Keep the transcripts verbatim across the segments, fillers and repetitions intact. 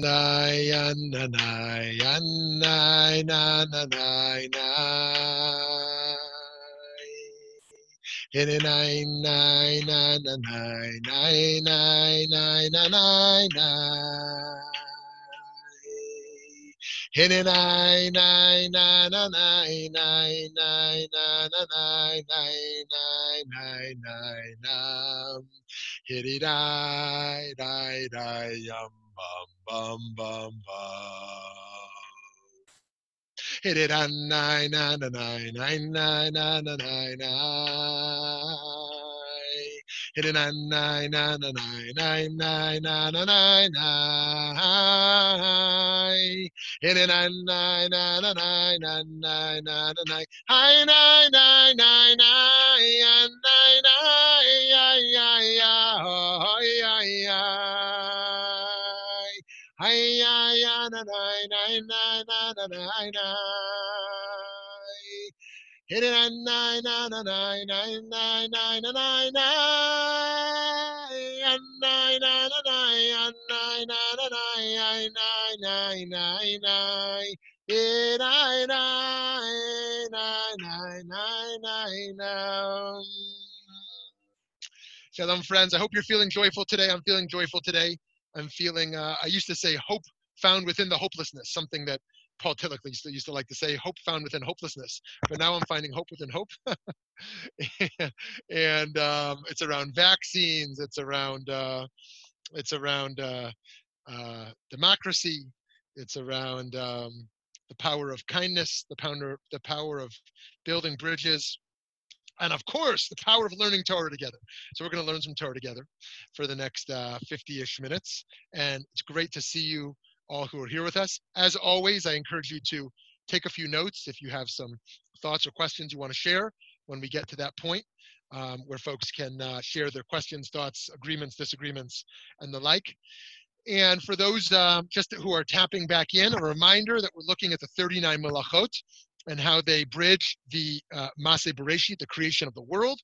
Bum bum bum bum. Hit it on nine nine nine nine nine nine nine nine. Hit it on nine nine nine nine nine nine nine nine. Hit it on nine nine nine nine nine nine nine. Hi nine nine nine nine nine nine. Ay ay ay na na na na na na na. Hit it on nine nine nine nine nine nine nine nine. On nine nine nine nine nine nine nine nine nine. Hit nine nine nine nine nine nine. Shalom, friends. I hope you're feeling joyful today. I'm feeling joyful today. I'm feeling, uh, I used to say hope found within the hopelessness, something that Paul Tillich used to, used to like to say, hope found within hopelessness. But now I'm finding hope within hope. And um, it's around vaccines, it's around, uh, it's around uh, uh, democracy, it's around um, the power of kindness, the power, the power of building bridges, and of course, the power of learning Torah together. So we're going to learn some Torah together for the next uh, fifty-ish minutes. And it's great to see you all who are here with us. As always, I encourage you to take a few notes if you have some thoughts or questions you want to share when we get to that point, um, where folks can uh, share their questions, thoughts, agreements, disagreements, and the like. And for those uh, just who are tapping back in, a reminder that we're looking at the thirty-nine Malachot, and how they bridge the uh, Maaseh Bereshit, the creation of the world,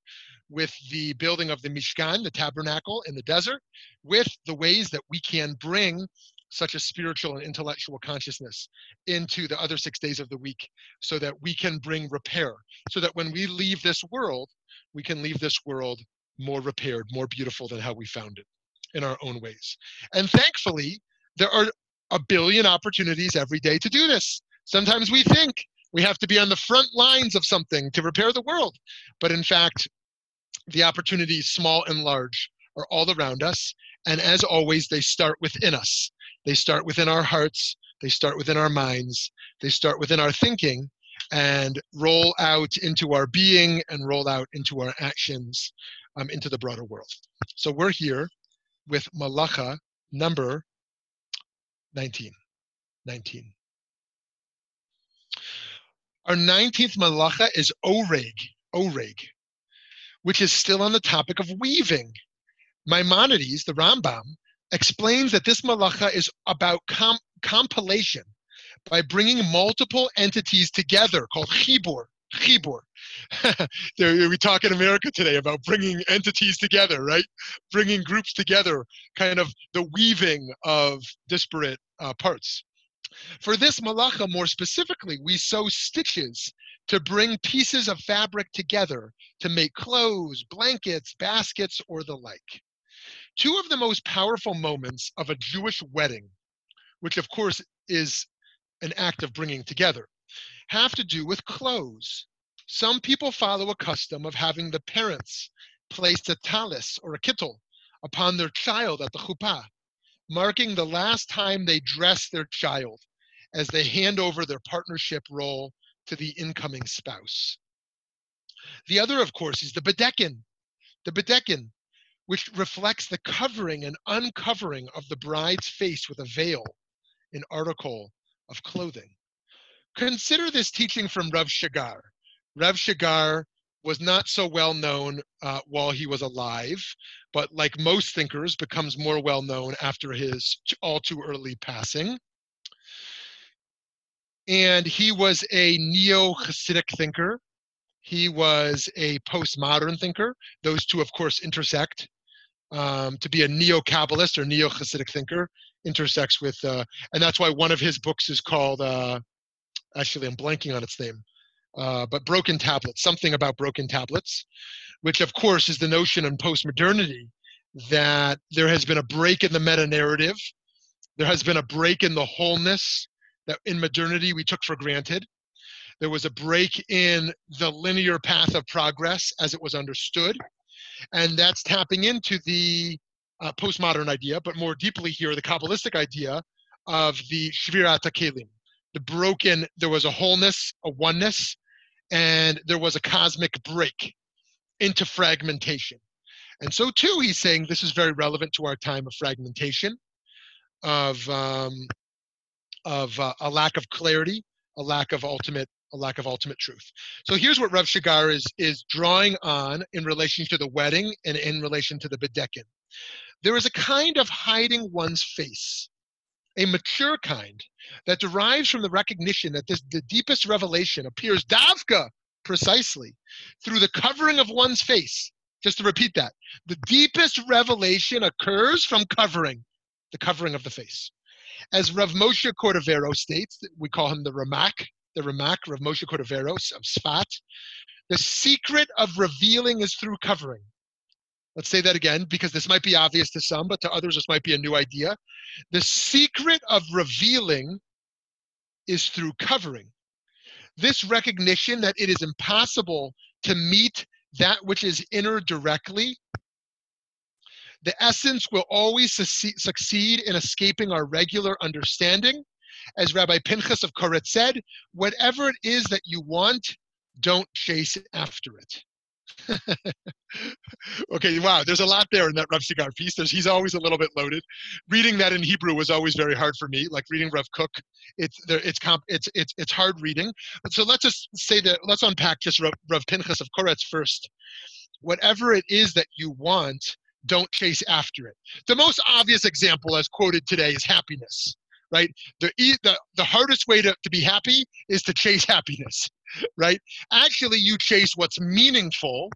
with the building of the Mishkan, the tabernacle in the desert, with the ways that we can bring such a spiritual and intellectual consciousness into the other six days of the week so that we can bring repair, so that when we leave this world, we can leave this world more repaired, more beautiful than how we found it in our own ways. And thankfully, there are a billion opportunities every day to do this. Sometimes we think we have to be on the front lines of something to repair the world. But in fact, the opportunities, small and large, are all around us. And as always, they start within us. They start within our hearts. They start within our minds. They start within our thinking and roll out into our being and roll out into our actions, um, into the broader world. So we're here with Malacha number nineteen. nineteen. Our nineteenth Malacha is oreg, oreg, which is still on the topic of weaving. Maimonides, the Rambam, explains that this Malacha is about com- compilation by bringing multiple entities together called chibor, chibor. We talk in America today about bringing entities together, right? Bringing groups together, kind of the weaving of disparate uh, parts. For this Malacha, more specifically, we sew stitches to bring pieces of fabric together to make clothes, blankets, baskets, or the like. Two of the most powerful moments of a Jewish wedding, which of course is an act of bringing together, have to do with clothes. Some people follow a custom of having the parents place a talis or a kittel upon their child at the chuppah, marking the last time they dress their child as they hand over their partnership role to the incoming spouse. The other, of course, is the bedekin, the bedekin, which reflects the covering and uncovering of the bride's face with a veil, an article of clothing. Consider this teaching from Rav Shagar. Rav Shagar was not so well known uh, while he was alive, but like most thinkers, becomes more well known after his all too early passing. And he was a neo-Hasidic thinker. He was a postmodern thinker. Those two, of course, intersect. Um, to be a neo-Kabbalist or neo-Hasidic thinker intersects with, uh, and that's why one of his books is called, uh, actually I'm blanking on its name, uh, but Broken Tablets, something about broken tablets, which of course is the notion in postmodernity that there has been a break in the meta-narrative. There has been a break in the wholeness that in modernity we took for granted. There was a break in the linear path of progress as it was understood. And that's tapping into the uh, postmodern idea, but more deeply here, the Kabbalistic idea of the Shvirat HaKelim. The broken, there was a wholeness, a oneness, and there was a cosmic break into fragmentation. And so too, he's saying this is very relevant to our time of fragmentation, of um, of uh, a lack of clarity, a lack of ultimate, a lack of ultimate truth. So here's what Rav Shagar is is drawing on in relation to the wedding and in relation to the bedekin. There is a kind of hiding one's face, a mature kind, that derives from the recognition that this the deepest revelation appears davka precisely through the covering of one's face. Just to repeat that, the deepest revelation occurs from covering, the covering of the face. As Rav Moshe Cordovero states, we call him the Ramak, the Ramak, Rav Moshe Cordovero of Sfat, the secret of revealing is through covering. Let's say that again, because this might be obvious to some, but to others this might be a new idea. The secret of revealing is through covering. This recognition that it is impossible to meet that which is inner directly, the essence will always succeed in escaping our regular understanding. As Rabbi Pinchas of Koretz said, whatever it is that you want, don't chase after it. Okay, wow, there's a lot there in that Rav Shagar piece. There's, he's always a little bit loaded. Reading that in Hebrew was always very hard for me, like reading Rav Cook. It's there, it's, comp, it's it's it's hard reading. But so let's just say that, let's unpack just Rav, Rav Pinchas of Koretz first. Whatever it is that you want, don't chase after it. The most obvious example, as quoted today, is happiness, right? The the, the hardest way to, to be happy is to chase happiness, right? Actually, you chase what's meaningful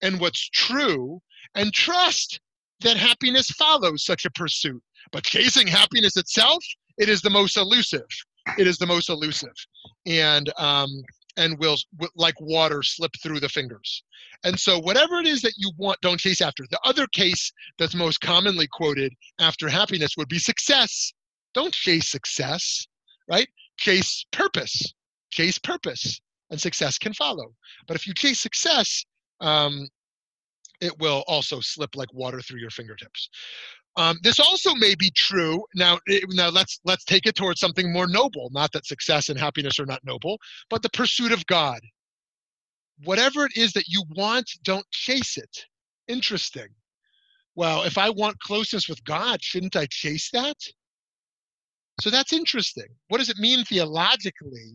and what's true and trust that happiness follows such a pursuit. But chasing happiness itself, it is the most elusive. It is the most elusive. And, um, and will, like water, slip through the fingers. And so whatever it is that you want, don't chase after. The other case that's most commonly quoted after happiness would be success. Don't chase success, right? Chase purpose. Chase purpose, and success can follow. But if you chase success, um, it will also slip like water through your fingertips. Um, this also may be true. Now, it, now let's let's take it towards something more noble. Not that success and happiness are not noble, but the pursuit of God. Whatever it is that you want, don't chase it. Interesting. Well, if I want closeness with God, shouldn't I chase that? So that's interesting. What does it mean theologically?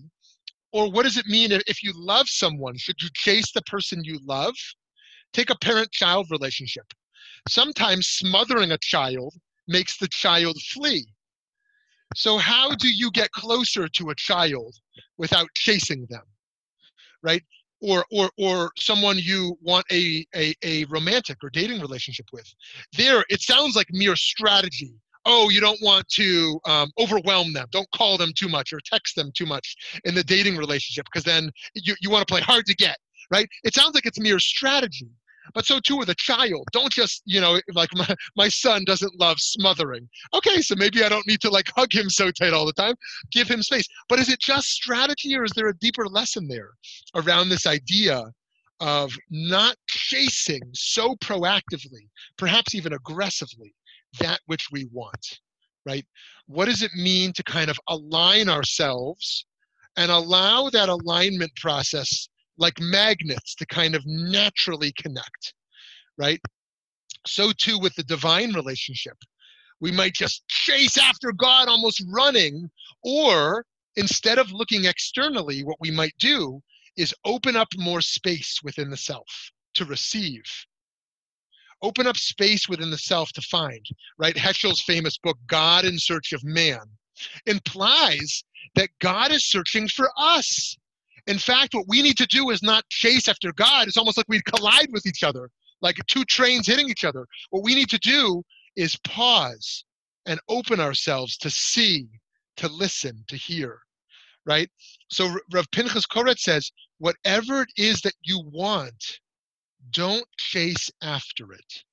Or what does it mean if you love someone? Should you chase the person you love? Take a parent-child relationship. Sometimes smothering a child makes the child flee. So how do you get closer to a child without chasing them, right? Or or or someone you want a, a, a romantic or dating relationship with. There, it sounds like mere strategy. Oh, you don't want to um, overwhelm them. Don't call them too much or text them too much in the dating relationship, because then you, you want to play hard to get, right? It sounds like it's mere strategy. But so too with a child. Don't just, you know, like my, my son doesn't love smothering. Okay, so maybe I don't need to like hug him so tight all the time. Give him space. But is it just strategy, or is there a deeper lesson there around this idea of not chasing so proactively, perhaps even aggressively, that which we want, right? What does it mean to kind of align ourselves and allow that alignment process like magnets to kind of naturally connect, right? So too with the divine relationship. We might just chase after God, almost running, or instead of looking externally, what we might do is open up more space within the self to receive. Open up space within the self to find, right? Heschel's famous book, God in Search of Man, implies that God is searching for us. In fact, what we need to do is not chase after God. It's almost like we'd collide with each other, like two trains hitting each other. What we need to do is pause and open ourselves to see, to listen, to hear, right? So Rav Pinchas Koretz says, whatever it is that you want, don't chase after it.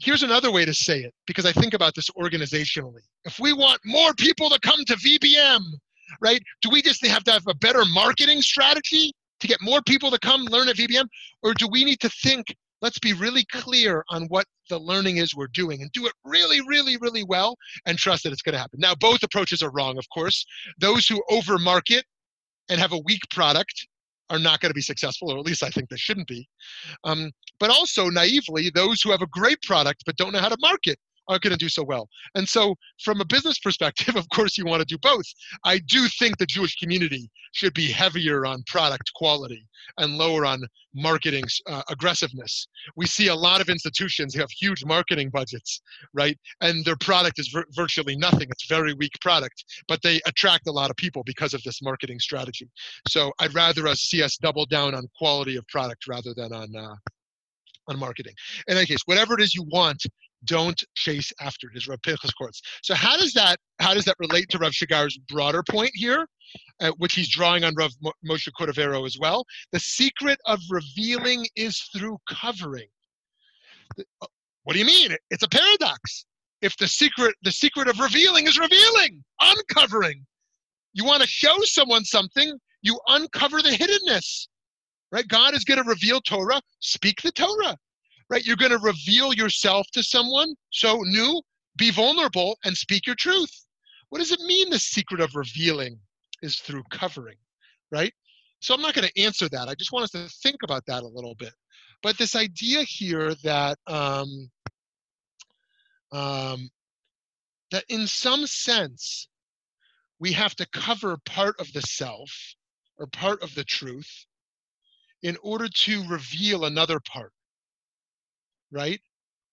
Here's another way to say it, because I think about this organizationally. If we want more people to come to V B M, right, do we just have to have a better marketing strategy to get more people to come learn at V B M? Or do we need to think, let's be really clear on what the learning is we're doing and do it really, really, really well and trust that it's going to happen. Now, both approaches are wrong, of course. Those who overmarket and have a weak product are not going to be successful, or at least I think they shouldn't be. Um, but also, naively, those who have a great product but don't know how to market aren't going to do so well. And so from a business perspective, of course, you want to do both. I do think the Jewish community should be heavier on product quality and lower on marketing uh, aggressiveness. We see a lot of institutions who have huge marketing budgets, right? And their product is vir- virtually nothing. It's very weak product, but they attract a lot of people because of this marketing strategy. So I'd rather us see us double down on quality of product rather than on, uh, on marketing. In any case, whatever it is you want, don't chase after it, is Rav Pinchas Koretz. So how does that how does that relate to Rav Shagar's broader point here, uh, which he's drawing on Rav Mo- Moshe Cordovero as well? The secret of revealing is through covering. The, uh, what do you mean? It's a paradox. If the secret the secret of revealing is revealing, uncovering. You want to show someone something, you uncover the hiddenness, right? God is going to reveal Torah. Speak the Torah. Right? You're going to reveal yourself to someone, so new, be vulnerable, and speak your truth. What does it mean the secret of revealing is through covering, right? So I'm not going to answer that. I just want us to think about that a little bit. But this idea here that um, um, that in some sense, we have to cover part of the self or part of the truth in order to reveal another part. Right?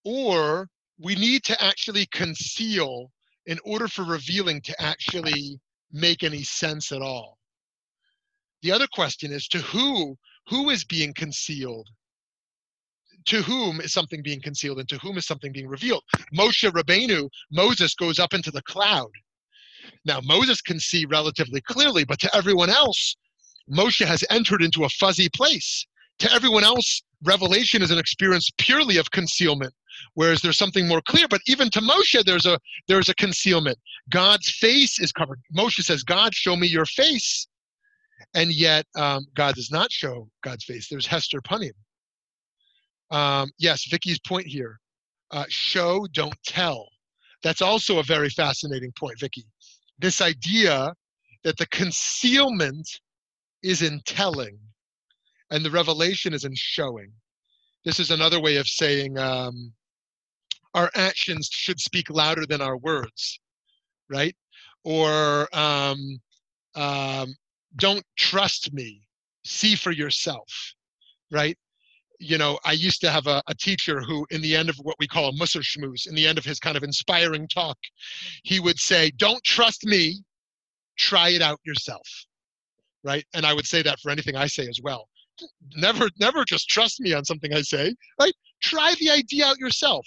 Or we need to actually conceal in order for revealing to actually make any sense at all. The other question is to who, who is being concealed? To whom is something being concealed and to whom is something being revealed? Moshe Rabbeinu, Moses goes up into the cloud. Now Moses can see relatively clearly, but to everyone else, Moshe has entered into a fuzzy place. To everyone else, revelation is an experience purely of concealment, whereas there's something more clear. But even to Moshe, there's a there's a concealment. God's face is covered. Moshe says, God, show me your face. And yet um, God does not show God's face. There's Hester Punim. Um, yes, Vicky's point here. Uh, show, don't tell. That's also a very fascinating point, Vicky. This idea that the concealment is in telling. And the revelation is in showing. This is another way of saying um, our actions should speak louder than our words, right? Or um, um, don't trust me, see for yourself, right? You know, I used to have a, a teacher who, in the end of what we call a Musar Shmooze, in the end of his kind of inspiring talk, he would say, don't trust me, try it out yourself, right? And I would say that for anything I say as well. Never, never just trust me on something I say, right? Try the idea out yourself,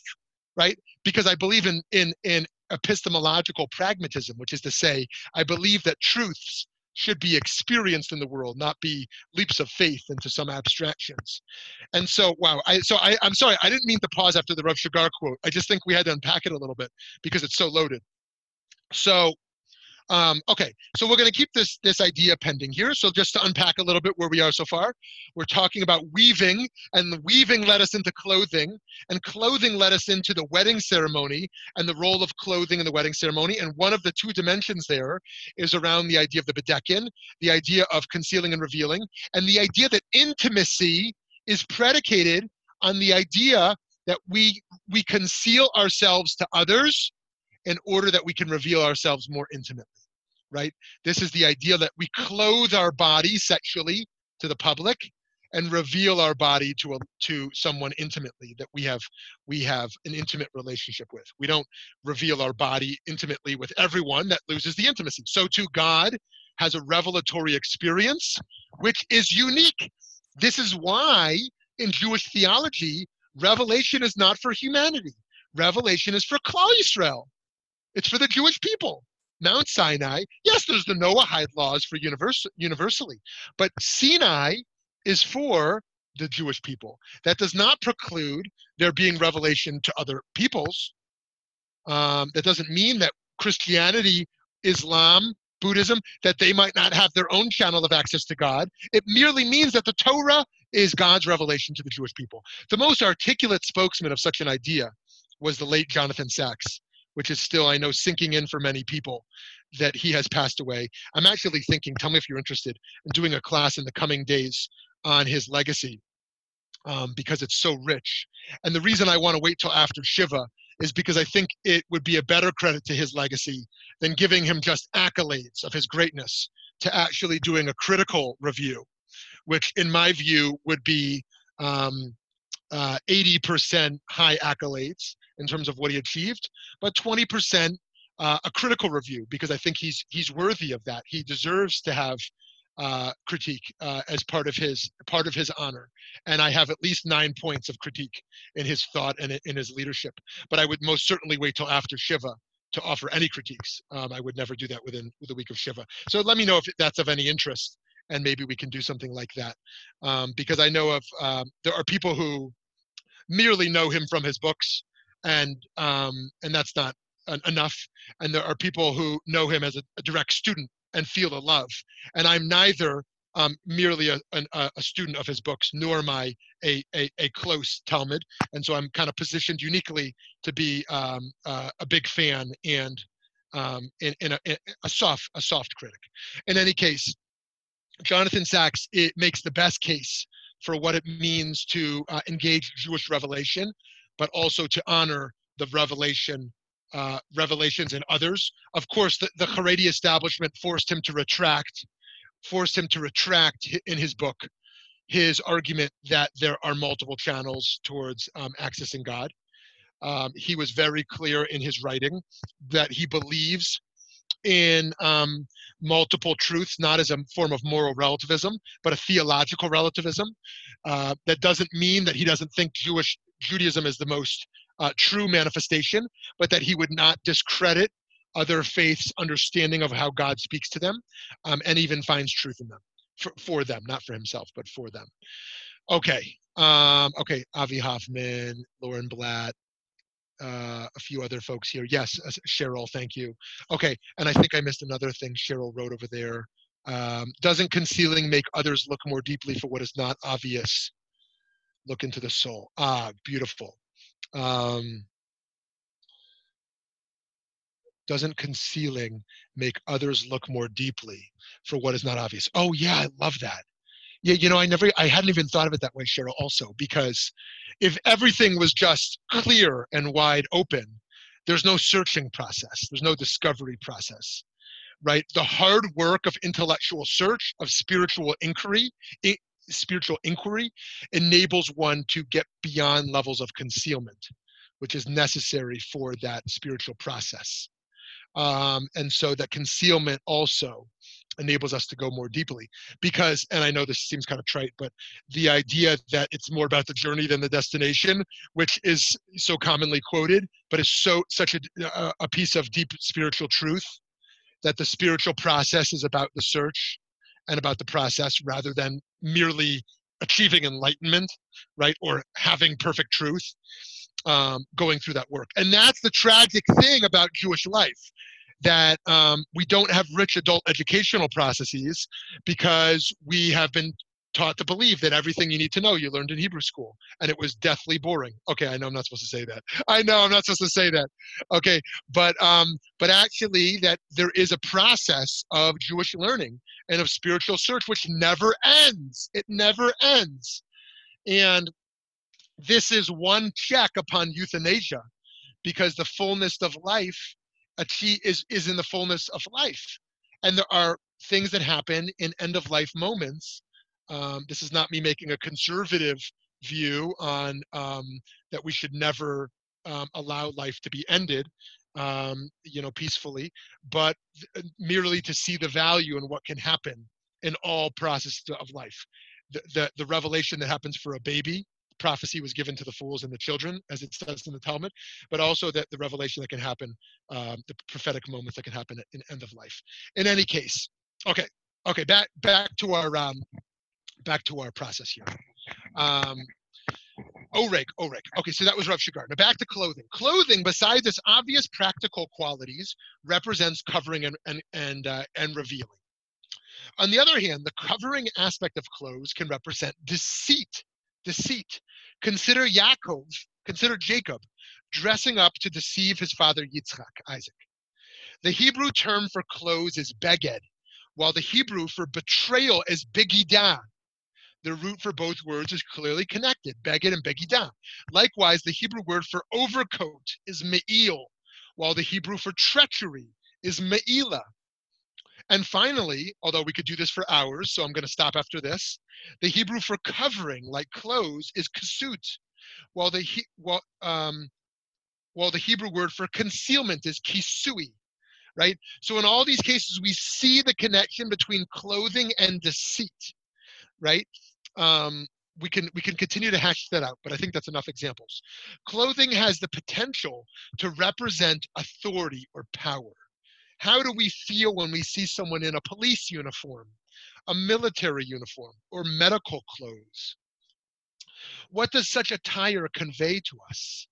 right? Because I believe in, in, in epistemological pragmatism, which is to say, I believe that truths should be experienced in the world, not be leaps of faith into some abstractions. And so, wow, I, so I, I'm sorry, I didn't mean to pause after the Rav Shagar quote. I just think we had to unpack it a little bit because it's so loaded. So, Um, okay, so we're going to keep this this idea pending here. So just to unpack a little bit where we are so far, we're talking about weaving, and the weaving led us into clothing, and clothing led us into the wedding ceremony and the role of clothing in the wedding ceremony. And one of the two dimensions there is around the idea of the bedekin, the idea of concealing and revealing, and the idea that intimacy is predicated on the idea that we we conceal ourselves to others in order that we can reveal ourselves more intimately, right? This is the idea that we clothe our body sexually to the public and reveal our body to a, to someone intimately that we have we have an intimate relationship with. We don't reveal our body intimately with everyone. That loses the intimacy. So too, God has a revelatory experience, which is unique. This is why in Jewish theology, revelation is not for humanity. Revelation is for Klal Yisrael. It's for the Jewish people. Mount Sinai, yes, there's the Noahide laws for universe, universally, but Sinai is for the Jewish people. That does not preclude there being revelation to other peoples. Um, that doesn't mean that Christianity, Islam, Buddhism, that they might not have their own channel of access to God. It merely means that the Torah is God's revelation to the Jewish people. The most articulate spokesman of such an idea was the late Jonathan Sachs, which is still, I know, sinking in for many people that he has passed away. I'm actually thinking, tell me if you're interested, in doing a class in the coming days on his legacy um, because it's so rich. And the reason I want to wait till after Shiva is because I think it would be a better credit to his legacy than giving him just accolades of his greatness, to actually doing a critical review, which in my view would be um, uh, eighty percent high accolades in terms of what he achieved, but twenty percent uh, a critical review, because I think he's he's worthy of that. He deserves to have uh, critique uh, as part of his part of his honor. And I have at least nine points of critique in his thought and in his leadership. But I would most certainly wait till after Shiva to offer any critiques. Um, I would never do that within with the week of Shiva. So let me know if that's of any interest, and maybe we can do something like that. Um, because I know of um, there are people who merely know him from his books, and um, and that's not an, enough. And there are people who know him as a, a direct student and feel a love. And I'm neither um, merely a, an, a student of his books, nor am I a, a, a close Talmud. And so I'm kind of positioned uniquely to be um, uh, a big fan and um, in, in, a, in a soft a soft critic. In any case, Jonathan Sachs it makes the best case for what it means to uh, engage Jewish revelation, but also to honor the revelation, uh, revelations in others. Of course, the, the Haredi establishment forced him to retract, forced him to retract in his book his argument that there are multiple channels towards um, accessing God. Um, he was very clear in his writing that he believes in um, multiple truths, not as a form of moral relativism, but a theological relativism. Uh, that doesn't mean that he doesn't think Jewish Judaism is the most uh, true manifestation, but that he would not discredit other faiths' understanding of how God speaks to them, um, and even finds truth in them, for, for them, not for himself, but for them. Okay, um, okay, Avi Hoffman, Lauren Blatt, uh, a few other folks here. Yes, uh, Cheryl, thank you. Okay, and I think I missed another thing Cheryl wrote over there. Um, doesn't concealing make others look more deeply for what is not obvious? Look into the soul. Ah, beautiful. Um, doesn't concealing make others look more deeply for what is not obvious? Oh yeah, I love that. Yeah, you know, I never, I hadn't even thought of it that way, Cheryl, also, because if everything was just clear and wide open, there's no searching process. There's no discovery process, right? The hard work of intellectual search, of spiritual inquiry, it, spiritual inquiry enables one to get beyond levels of concealment, which is necessary for that spiritual process. Um, and so that concealment also enables us to go more deeply, because, and I know this seems kind of trite, but the idea that it's more about the journey than the destination, which is so commonly quoted, but is so such a, a piece of deep spiritual truth, that the spiritual process is about the search and about the process rather than merely achieving enlightenment, right? Or having perfect truth, um, going through that work. And that's the tragic thing about Jewish life, that um, we don't have rich adult educational processes because we have been taught to believe that everything you need to know you learned in Hebrew school, and it was deathly boring. Okay, I know I'm not supposed to say that. I know I'm not supposed to say that. Okay, but um, but actually that there is a process of Jewish learning and of spiritual search which never ends. It never ends. And this is one check upon euthanasia, because the fullness of life is, is in the fullness of life. And there are things that happen in end-of-life moments. Um, this is not me making a conservative view on um, that we should never um, allow life to be ended, um, you know, peacefully, but th- merely to see the value in what can happen in all processes of life. The, the, the revelation that happens for a baby, prophecy was given to the fools and the children, as it says in the Talmud, but also that the revelation that can happen, um, the prophetic moments that can happen at an end of life. In any case, okay, okay, back back to our um, back to our process here. Um, oreg, oreg. Okay, so that was Rav Shagar. Now back to clothing. Clothing, besides its obvious practical qualities, represents covering and and and, uh, and revealing. On the other hand, the covering aspect of clothes can represent deceit. Deceit. Consider Yaakov, consider Jacob, dressing up to deceive his father Yitzchak, Isaac. The Hebrew term for clothes is beged, while the Hebrew for betrayal is begidah. The root for both words is clearly connected, beged and begidah. Likewise, the Hebrew word for overcoat is me'il, while the Hebrew for treachery is me'ilah. And finally, although we could do this for hours, so I'm going to stop after this, the Hebrew for covering, like clothes, is kasut, while the he, while, um, while the Hebrew word for concealment is kisui, right? So in all these cases, we see the connection between clothing and deceit, right? Um, we can we can continue to hash that out, but I think that's enough examples. Clothing has the potential to represent authority or power. How do we feel when we see someone in a police uniform, a military uniform, or medical clothes? What does such attire convey to us?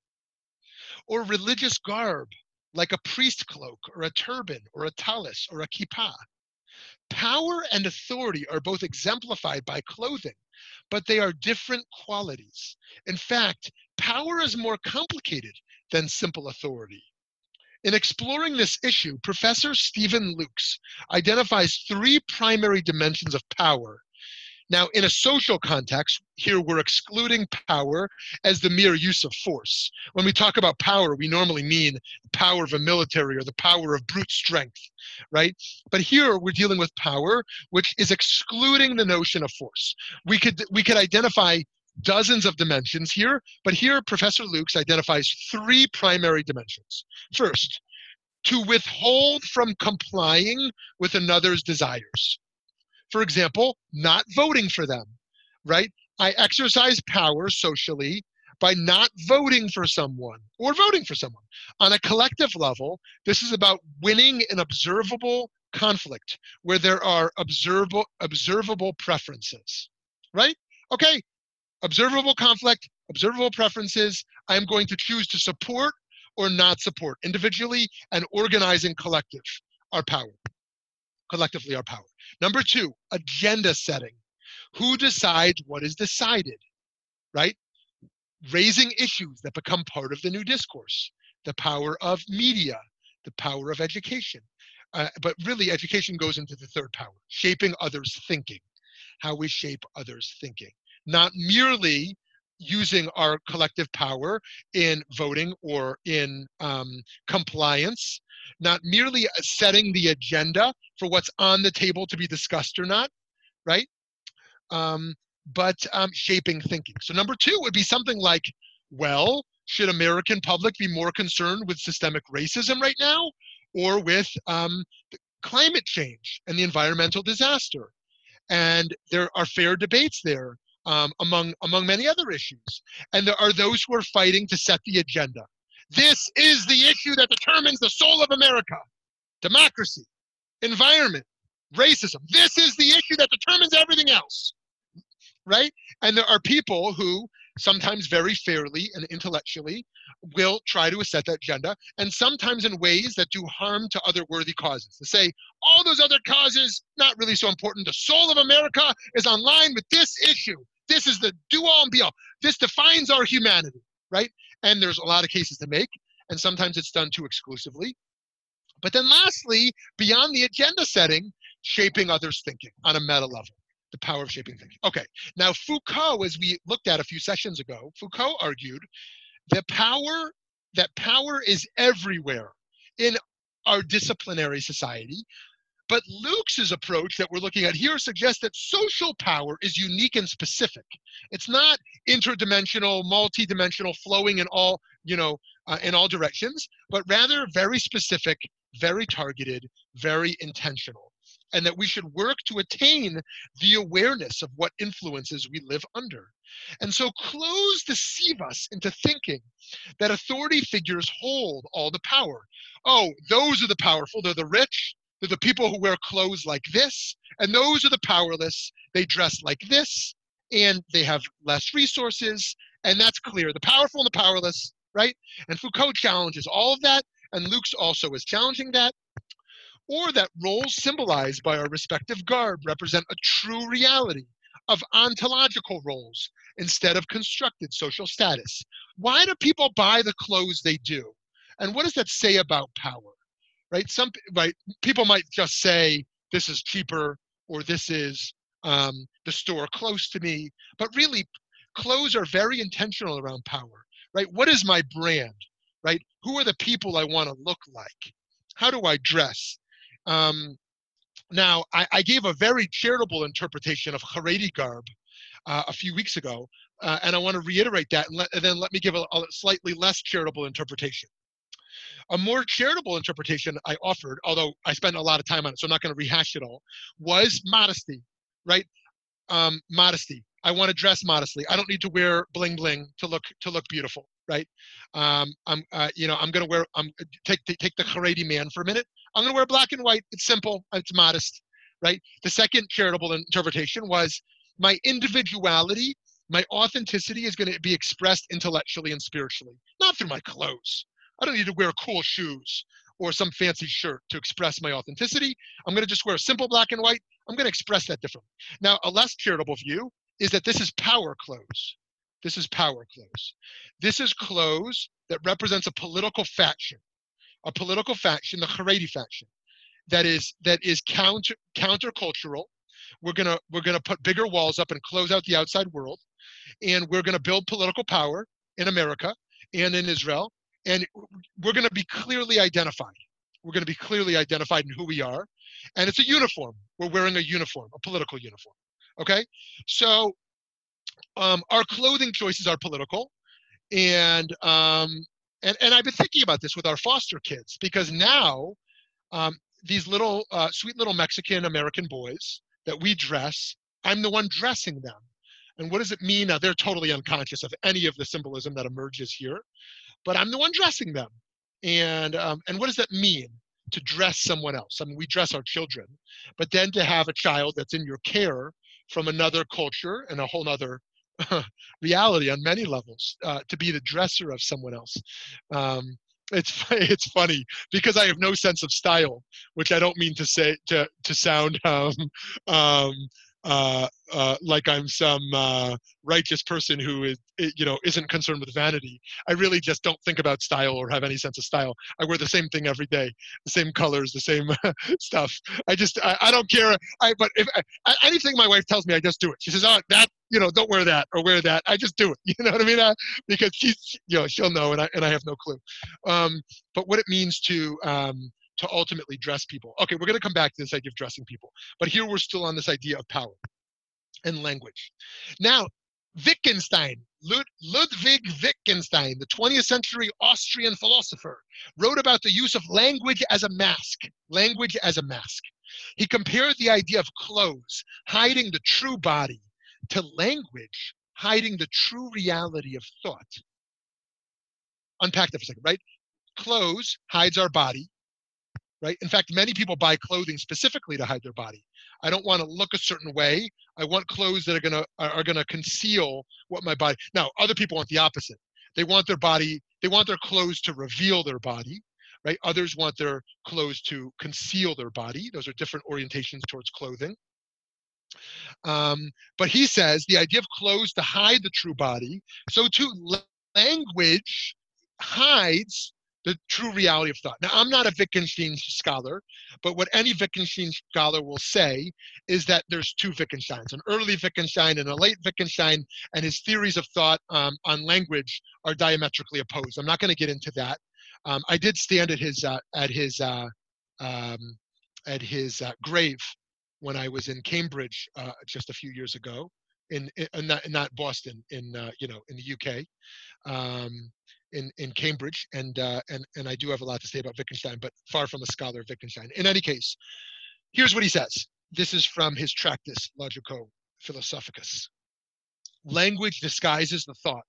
Or religious garb, like a priest cloak, or a turban, or a talis, or a kippah. Power and authority are both exemplified by clothing, but they are different qualities. In fact, power is more complicated than simple authority. In exploring this issue, Professor Stephen Lukes identifies three primary dimensions of power. Now, in a social context, here we're excluding power as the mere use of force. When we talk about power, we normally mean the power of a military or the power of brute strength, right? But here we're dealing with power, which is excluding the notion of force. We could, we could identify dozens of dimensions here, but here Professor Lukes identifies three primary dimensions. First, to withhold from complying with another's desires. For example, not voting for them, right? I exercise power socially by not voting for someone or voting for someone. On a collective level, this is about winning an observable conflict where there are observable, observable preferences, right? Okay. Observable conflict, observable preferences. I am going to choose to support or not support individually, and organizing collective, our power, collectively our power. Number two, agenda setting. Who decides what is decided, right? Raising issues that become part of the new discourse, the power of media, the power of education. Uh, but really, education goes into the third power, shaping others' thinking, how we shape others' thinking. Not merely using our collective power in voting or in um, compliance, not merely setting the agenda for what's on the table to be discussed or not, right? Um, but um, shaping thinking. So number two would be something like, well, should American public be more concerned with systemic racism right now or with um, climate change and the environmental disaster? And there are fair debates there. Um, among among many other issues. And there are those who are fighting to set the agenda. This is the issue that determines the soul of America. Democracy, environment, racism. This is the issue that determines everything else, right? And there are people who sometimes very fairly and intellectually will try to set that agenda, and sometimes in ways that do harm to other worthy causes. To say, all those other causes, not really so important. The soul of America is on line with this issue. This is the do-all and be-all. This defines our humanity, right? And there's a lot of cases to make, and sometimes it's done too exclusively. But then lastly, beyond the agenda setting, shaping others' thinking on a meta level. The power of shaping thinking. Okay, now Foucault, as we looked at a few sessions ago, Foucault argued that power, that power is everywhere in our disciplinary society, but Lukes' approach that we're looking at here suggests that social power is unique and specific. It's not interdimensional, multidimensional, flowing in all, you know, uh, in all directions, but rather very specific, very targeted, very intentional. and that we should work to attain the awareness of what influences we live under. And so clothes deceive us into thinking that authority figures hold all the power. Oh, those are the powerful. They're the rich. They're the people who wear clothes like this. And those are the powerless. They dress like this, and they have less resources. And that's clear. The powerful and the powerless, right? And Foucault challenges all of that. And Luke's also is challenging that. Or that roles symbolized by our respective garb represent a true reality of ontological roles instead of constructed social status. Why do people buy the clothes they do? And what does that say about power, right? Some right, people might just say, this is cheaper, or this is um, the store close to me. But really, clothes are very intentional around power, right? What is my brand, right? Who are the people I want to look like? How do I dress? Um, now, I, I gave a very charitable interpretation of Haredi garb uh, a few weeks ago, uh, and I want to reiterate that, and, let, and then let me give a, a slightly less charitable interpretation. A more charitable interpretation I offered, although I spent a lot of time on it, so I'm not going to rehash it all, was modesty, right? Um, modesty. I want to dress modestly. I don't need to wear bling bling to look to look beautiful, right? Um, I'm, uh, you know, I'm going to wear. I'm take take the Haredi man for a minute. I'm going to wear black and white. It's simple. It's modest, right? The second charitable interpretation was my individuality, my authenticity is going to be expressed intellectually and spiritually, not through my clothes. I don't need to wear cool shoes or some fancy shirt to express my authenticity. I'm going to just wear simple black and white. I'm going to express that differently. Now, a less charitable view is that this is power clothes. This is power clothes. This is clothes that represents a political faction, a political faction, the Haredi faction, that is that is counter countercultural. We're gonna we're gonna put bigger walls up and close out the outside world, and we're gonna build political power in America and in Israel, and we're gonna be clearly identified. We're gonna be clearly identified in who we are, and it's a uniform. We're wearing a uniform, a political uniform. Okay, so um, our clothing choices are political, and um, and and I've been thinking about this with our foster kids, because now um, these little uh, sweet little Mexican American boys that we dress, I'm the one dressing them, and what does it mean? Now they're totally unconscious of any of the symbolism that emerges here, but I'm the one dressing them, and um, and what does that mean? To dress someone else. I mean, we dress our children, but then to have a child that's in your care from another culture and a whole other reality on many levels, uh, to be the dresser of someone else. Um, it's it's funny because I have no sense of style, which I don't mean to say to to sound um, um, uh, uh, like I'm some uh, righteous person who is you know isn't concerned with vanity. I really just don't think about style or have any sense of style. I wear the same thing every day, the same colors, the same stuff. I just I, I don't care. I but if I, anything my wife tells me, I just do it. She says, "Oh, that you know, don't wear that or wear that." I just do it. You know what I mean? I, because she, you know, she'll know, and I and I have no clue. Um, but what it means to um, to ultimately dress people. Okay, we're going to come back to this idea of dressing people, but here we're still on this idea of power and language. Now, Wittgenstein, Lud- Ludwig Wittgenstein, the twentieth century Austrian philosopher, wrote about the use of language as a mask, language as a mask. He compared the idea of clothes hiding the true body to language hiding the true reality of thought. Unpack that for a second, right? Clothes hides our body. Right? In fact, many people buy clothing specifically to hide their body. I don't want to look a certain way. I want clothes that are gonna are gonna conceal what my body. Now, other people want the opposite. They want their body. They want their clothes to reveal their body. Right? Others want their clothes to conceal their body. Those are different orientations towards clothing. Um, but he says the idea of clothes to hide the true body. So too, language hides the true reality of thought. Now, I'm not a Wittgenstein scholar, but what any Wittgenstein scholar will say is that there's two Wittgensteins, an early Wittgenstein and a late Wittgenstein, and his theories of thought um, on language are diametrically opposed. I'm not going to get into that. Um, I did stand at his uh, at his uh, um, at his uh, grave when I was in Cambridge uh, just a few years ago, in, in not, not Boston, in uh, you know in the U K. Um, In, in Cambridge, and, uh, and and I do have a lot to say about Wittgenstein, but far from a scholar of Wittgenstein. In any case, Here's what he says. This is from his Tractus Logico-Philosophicus. Language disguises the thought,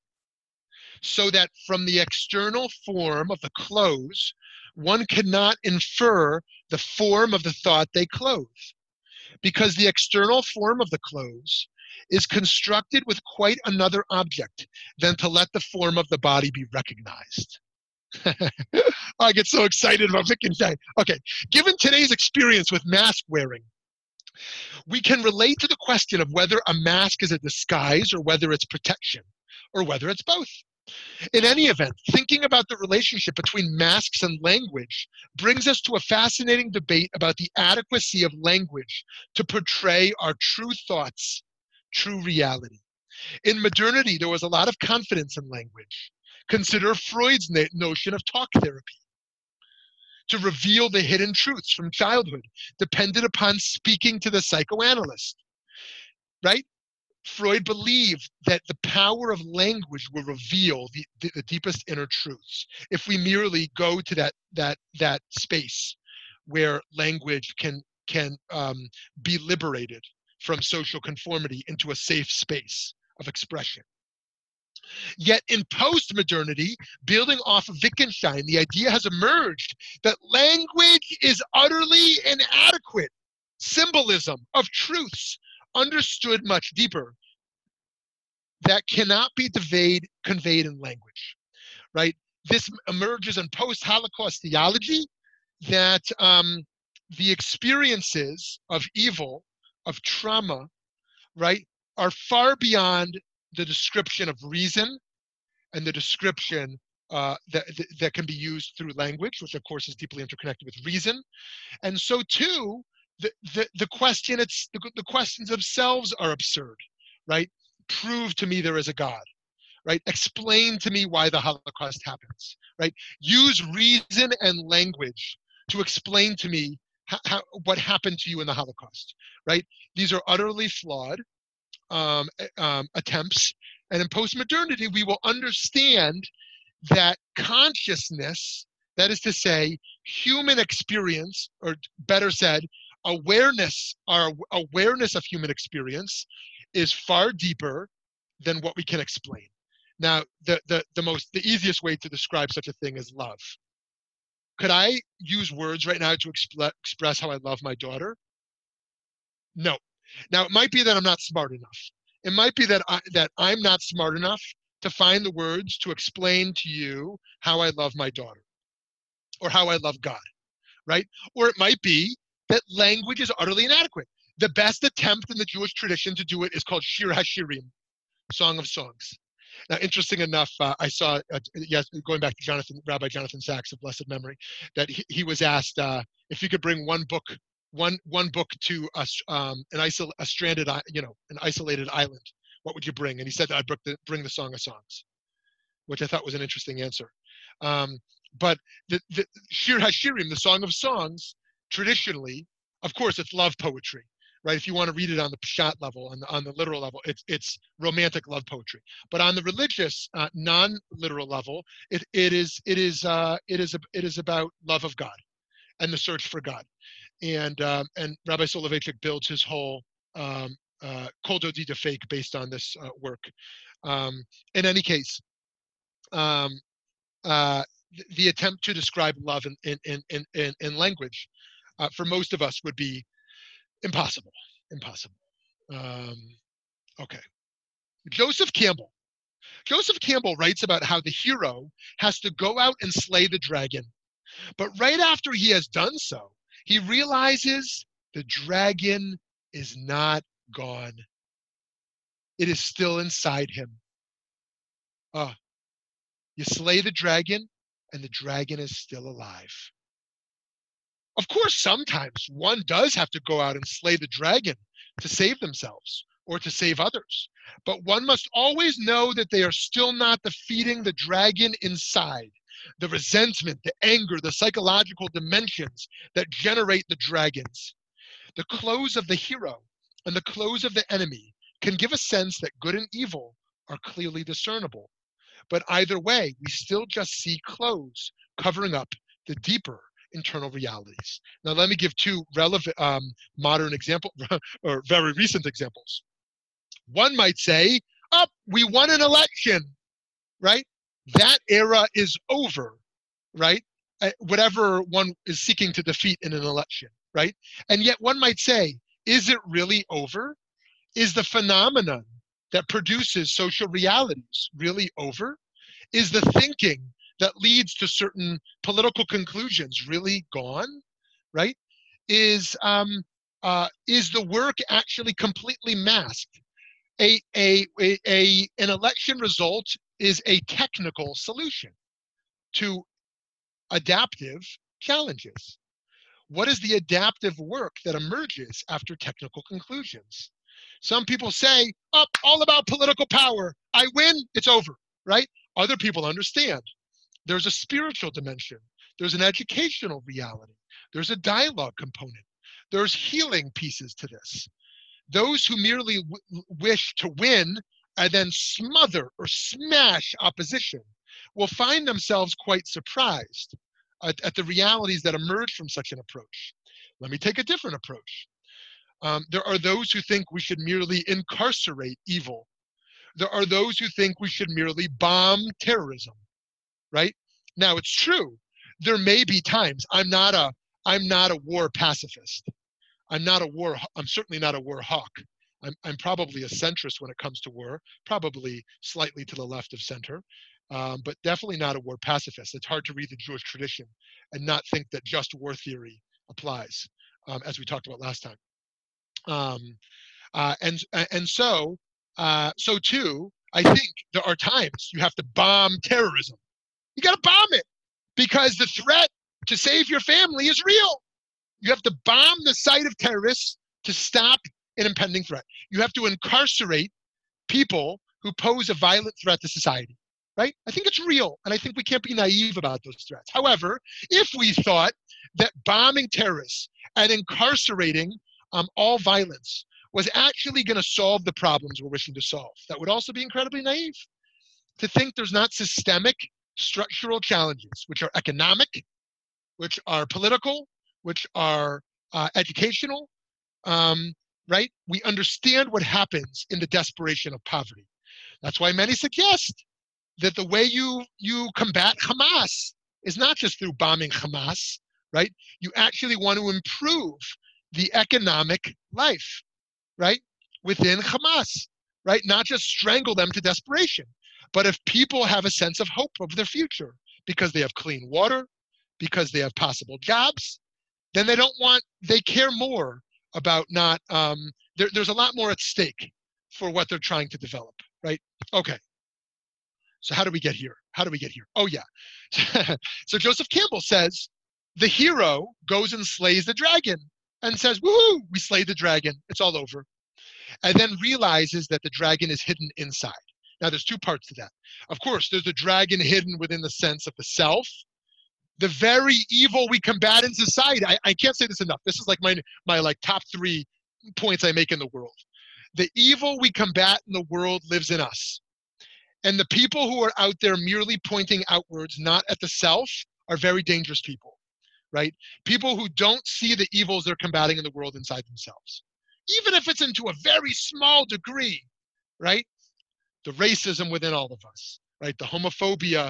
so that from the external form of the clothes, one cannot infer the form of the thought they clothe, because the external form of the clothes is constructed with quite another object than to let the form of the body be recognized. I get so excited about Wittgenstein. Okay, given today's experience with mask wearing, we can relate to the question of whether a mask is a disguise or whether it's protection, or whether it's both. In any event, thinking about the relationship between masks and language brings us to a fascinating debate about the adequacy of language to portray our true thoughts, true reality. In modernity, there was a lot of confidence in language. Consider Freud's na- notion of talk therapy. To reveal the hidden truths from childhood depended upon speaking to the psychoanalyst, right? Freud believed that the power of language will reveal the, the, the deepest inner truths if we merely go to that that that space where language can can um, be liberated from social conformity into a safe space of expression. Yet in post-modernity, building off of Wittgenstein, the idea has emerged that language is utterly inadequate symbolism of truths understood much deeper that cannot be conveyed, conveyed in language, right? This emerges in post-Holocaust theology that um, the experiences of evil, of trauma, right, are far beyond the description of reason and the description uh, that, that can be used through language, which of course is deeply interconnected with reason. And so too, The, the, the question, it's the, the questions themselves are absurd, right? Prove to me there is a God, right? Explain to me why the Holocaust happens, right? Use reason and language to explain to me how, how, what happened to you in the Holocaust, right? These are utterly flawed um, um, attempts. And in postmodernity, we will understand that consciousness, that is to say, human experience, or better said, awareness, our awareness of human experience is far deeper than what we can explain. Now, the, the, the most, the easiest way to describe such a thing is love. Could I use words right now to exp- express how I love my daughter? No. Now, it might be that I'm not smart enough. It might be that I, that I'm not smart enough to find the words to explain to you how I love my daughter or how I love God, right? Or it might be that language is utterly inadequate. The best attempt in the Jewish tradition to do it is called Shir Hashirim, Song of Songs. Now, interesting enough, uh, I saw, uh, yes, going back to Jonathan, Rabbi Jonathan Sachs of blessed memory, that he, he was asked uh, if he could bring one book, one one book to a, um, an isol- a stranded, you know, an isolated island. What would you bring? And he said that I'd bring the, bring the Song of Songs, which I thought was an interesting answer. Um, but the, the Shir Hashirim, the Song of Songs. Traditionally, of course, it's love poetry, right? If you want to read it on the pshat level, on the, on the literal level, it's it's romantic love poetry. But on the religious, uh, non-literal level, it it is it is uh, it is it is about love of God, and the search for God, and um, and Rabbi Soloveitchik builds his whole um, uh, Kol Dodi Dafek based on this uh, work. Um, in any case, um, uh, the attempt to describe love in in in in, in language. Uh, for most of us would be impossible, impossible. Um, okay. Joseph Campbell. Joseph Campbell writes about how the hero has to go out and slay the dragon. But right after he has done so, he realizes the dragon is not gone. It is still inside him. Uh, you slay the dragon and the dragon is still alive. Of course, sometimes one does have to go out and slay the dragon to save themselves or to save others. But one must always know that they are still not defeating the dragon inside, the resentment, the anger, the psychological dimensions that generate the dragons. The clothes of the hero and the clothes of the enemy can give a sense that good and evil are clearly discernible. But either way, we still just see clothes covering up the deeper internal realities. Now, let me give two relevant, um, modern example or very recent examples. One might say, oh, we won an election, right? That era is over, right? Uh, whatever one is seeking to defeat in an election, right? And yet one might say, is it really over? Is the phenomenon that produces social realities really over? Is the thinking that leads to certain political conclusions really gone, right? Is um, uh, is the work actually completely masked? A, a, a, a, an election result is a technical solution to adaptive challenges. What is the adaptive work that emerges after technical conclusions? Some people say, oh, all about political power. I win, it's over, right? Other people understand. There's a spiritual dimension. There's an educational reality. There's a dialogue component. There's healing pieces to this. Those who merely w- wish to win and then smother or smash opposition will find themselves quite surprised at, at the realities that emerge from such an approach. Let me take a different approach. Um, there are those who think we should merely incarcerate evil. There are those who think we should merely bomb terrorism, right? Now, it's true. There may be times. I'm not a, I'm not a war pacifist. I'm not a war, I'm certainly not a war hawk. I'm, I'm probably a centrist when it comes to war, probably slightly to the left of center, um, but definitely not a war pacifist. It's hard to read the Jewish tradition and not think that just war theory applies, um, as we talked about last time. Um, uh, and and so, uh, so too, I think there are times you have to bomb terrorism. You got to bomb it because the threat to save your family is real. You have to bomb the site of terrorists to stop an impending threat. You have to incarcerate people who pose a violent threat to society, right? I think it's real, and I think we can't be naive about those threats. However, if we thought that bombing terrorists and incarcerating Um, all violence was actually going to solve the problems we're wishing to solve, that would also be incredibly naive. To think there's not systemic structural challenges, which are economic, which are political, which are uh, educational, um, right? We understand what happens in the desperation of poverty. That's why many suggest that the way you, you combat Hamas is not just through bombing Hamas, right? You actually want to improve the economic life, right, within Hamas, right? Not just strangle them to desperation, but if people have a sense of hope of their future because they have clean water, because they have possible jobs, then they don't want, they care more about not, um, there, there's a lot more at stake for what they're trying to develop, right? Okay. So how do we get here? How do we get here? Oh, yeah. So Joseph Campbell says, the hero goes and slays the dragon, and says, woohoo, we slayed the dragon, it's all over. And then realizes that the dragon is hidden inside. Now, there's two parts to that. Of course, there's the dragon hidden within the sense of the self, the very evil we combat in society. I, I can't say this enough. This is like my, my like top three points I make in the world. The evil we combat in the world lives in us. And the people who are out there merely pointing outwards, not at the self, are very dangerous people. Right? People who don't see the evils they're combating in the world inside themselves, even if it's into a very small degree, right? The racism within all of us, right? The homophobia,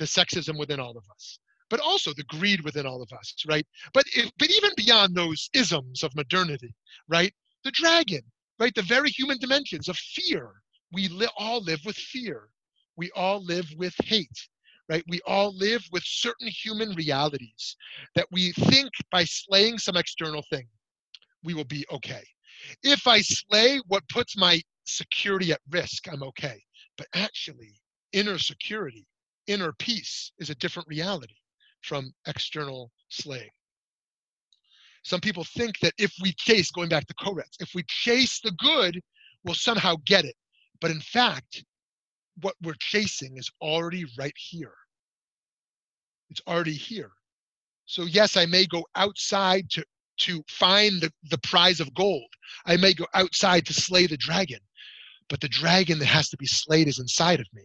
the sexism within all of us, but also the greed within all of us, right? But if, but even beyond those isms of modernity, right? The dragon, right? The very human dimensions of fear. We li- all live with fear. We all live with hate. Right? We all live with certain human realities that we think by slaying some external thing, we will be okay. If I slay what puts my security at risk, I'm okay. But actually, inner security, inner peace is a different reality from external slaying. Some people think that if we chase, going back to Koretz, if we chase the good, we'll somehow get it. But in fact, what we're chasing is already right here. It's already here. So yes, I may go outside to, to find the, the prize of gold. I may go outside to slay the dragon, but the dragon that has to be slayed is inside of me.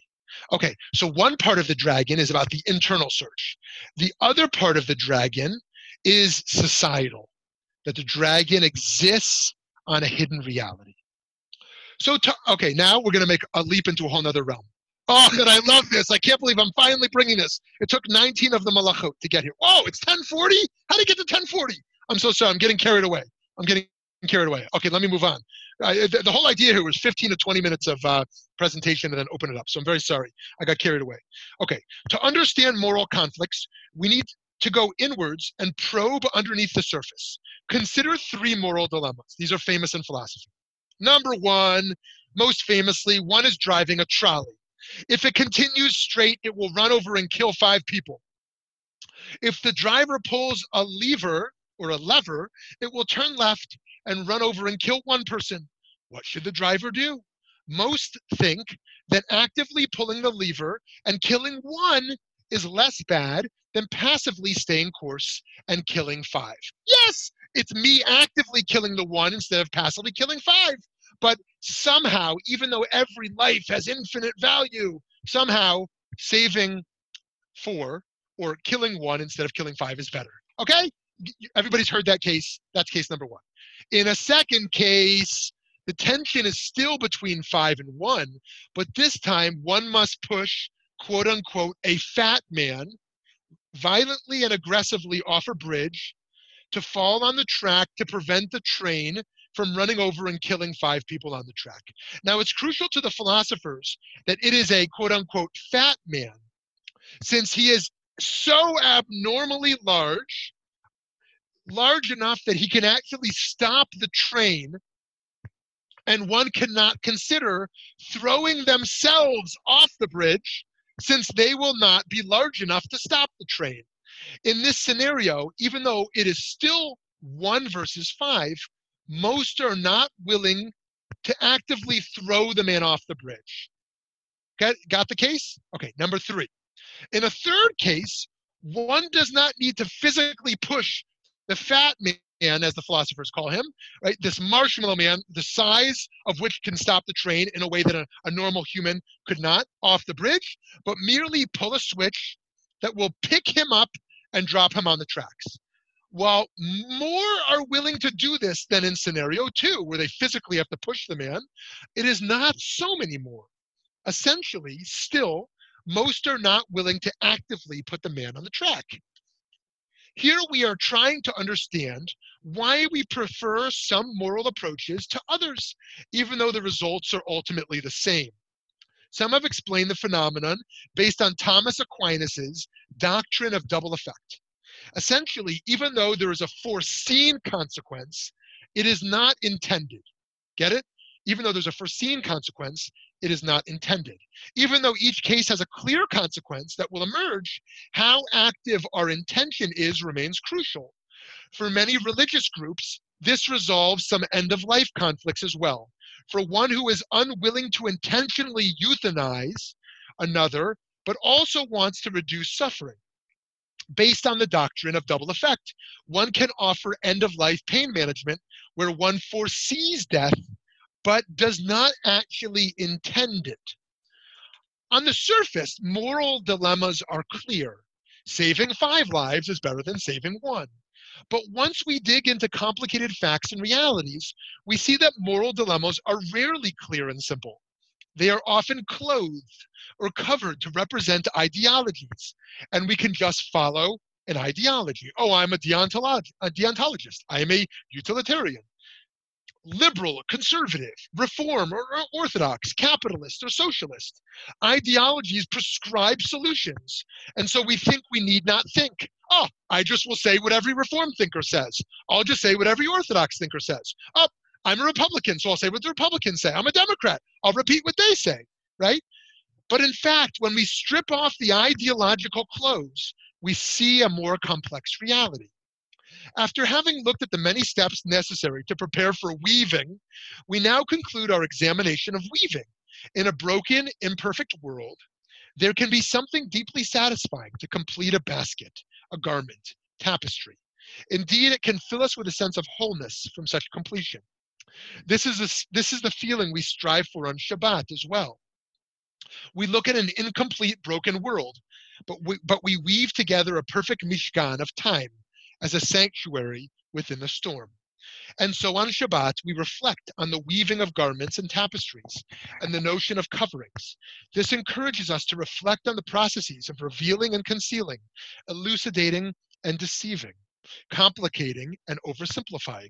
Okay, so one part of the dragon is about the internal search. The other part of the dragon is societal, that the dragon exists on a hidden reality. So, t- okay, now we're going to make a leap into a whole other realm. Oh, that I love this. I can't believe I'm finally bringing this. It took nineteen of the Malachot to get here. Oh, it's ten forty? How did it get to ten forty? I'm so sorry. I'm getting carried away. I'm getting carried away. Okay, let me move on. Uh, the, the whole idea here was fifteen to twenty minutes of uh, presentation and then open it up. So I'm very sorry. I got carried away. Okay, to understand moral conflicts, we need to go inwards and probe underneath the surface. Consider three moral dilemmas. These are famous in philosophy. Number one, most famously, one is driving a trolley. If it continues straight, it will run over and kill five people. If the driver pulls a lever or a lever, it will turn left and run over and kill one person. What should the driver do? Most think that actively pulling the lever and killing one is less bad than passively staying course and killing five. Yes, it's me actively killing the one instead of passively killing five. But somehow, even though every life has infinite value, somehow saving four or killing one instead of killing five is better. Okay? Everybody's heard that case. That's case number one. In a second case, the tension is still between five and one, but this time one must push, quote unquote, a fat man violently and aggressively off a bridge to fall on the track to prevent the train from running over and killing five people on the track. Now, it's crucial to the philosophers that it is a quote unquote fat man, since he is so abnormally large, large enough that he can actually stop the train, and one cannot consider throwing themselves off the bridge since they will not be large enough to stop the train. In this scenario, even though it is still one versus five, most are not willing to actively throw the man off the bridge. Got, got the case? Okay, number three. In a third case, one does not need to physically push the fat man, as the philosophers call him, right? This marshmallow man, the size of which can stop the train in a way that a, a normal human could not, off the bridge, but merely pull a switch that will pick him up and drop him on the tracks. While more are willing to do this than in scenario two, where they physically have to push the man, it is not so many more. Essentially, still, most are not willing to actively put the man on the track. Here we are trying to understand why we prefer some moral approaches to others, even though the results are ultimately the same. Some have explained the phenomenon based on Thomas Aquinas's doctrine of double effect. Essentially, even though there is a foreseen consequence, it is not intended. Get it? Even though there's a foreseen consequence, it is not intended. Even though each case has a clear consequence that will emerge, how active our intention is remains crucial. For many religious groups, this resolves some end-of-life conflicts as well. For one who is unwilling to intentionally euthanize another, but also wants to reduce suffering. Based on the doctrine of double effect, one can offer end-of-life pain management where one foresees death but does not actually intend it. On the surface, moral dilemmas are clear. Saving five lives is better than saving one. But once we dig into complicated facts and realities, we see that moral dilemmas are rarely clear and simple. They are often clothed or covered to represent ideologies, and we can just follow an ideology. Oh, I'm a, deontolog- a deontologist. I am a utilitarian, liberal, conservative, reform, or, or orthodox, capitalist, or socialist. Ideologies prescribe solutions, and so we think we need not think. Oh, I just will say what every reform thinker says. I'll just say what every orthodox thinker says. Oh, I'm a Republican, so I'll say what the Republicans say. I'm a Democrat. I'll repeat what they say, right? But in fact, when we strip off the ideological clothes, we see a more complex reality. After having looked at the many steps necessary to prepare for weaving, we now conclude our examination of weaving. In a broken, imperfect world, there can be something deeply satisfying to complete a basket, a garment, tapestry. Indeed, it can fill us with a sense of wholeness from such completion. This is, a, this is the feeling we strive for on Shabbat as well. We look at an incomplete, broken world, but we, but we weave together a perfect Mishkan of time, as a sanctuary within a storm. And so on Shabbat, we reflect on the weaving of garments and tapestries and the notion of coverings. This encourages us to reflect on the processes of revealing and concealing, elucidating and deceiving, complicating and oversimplifying.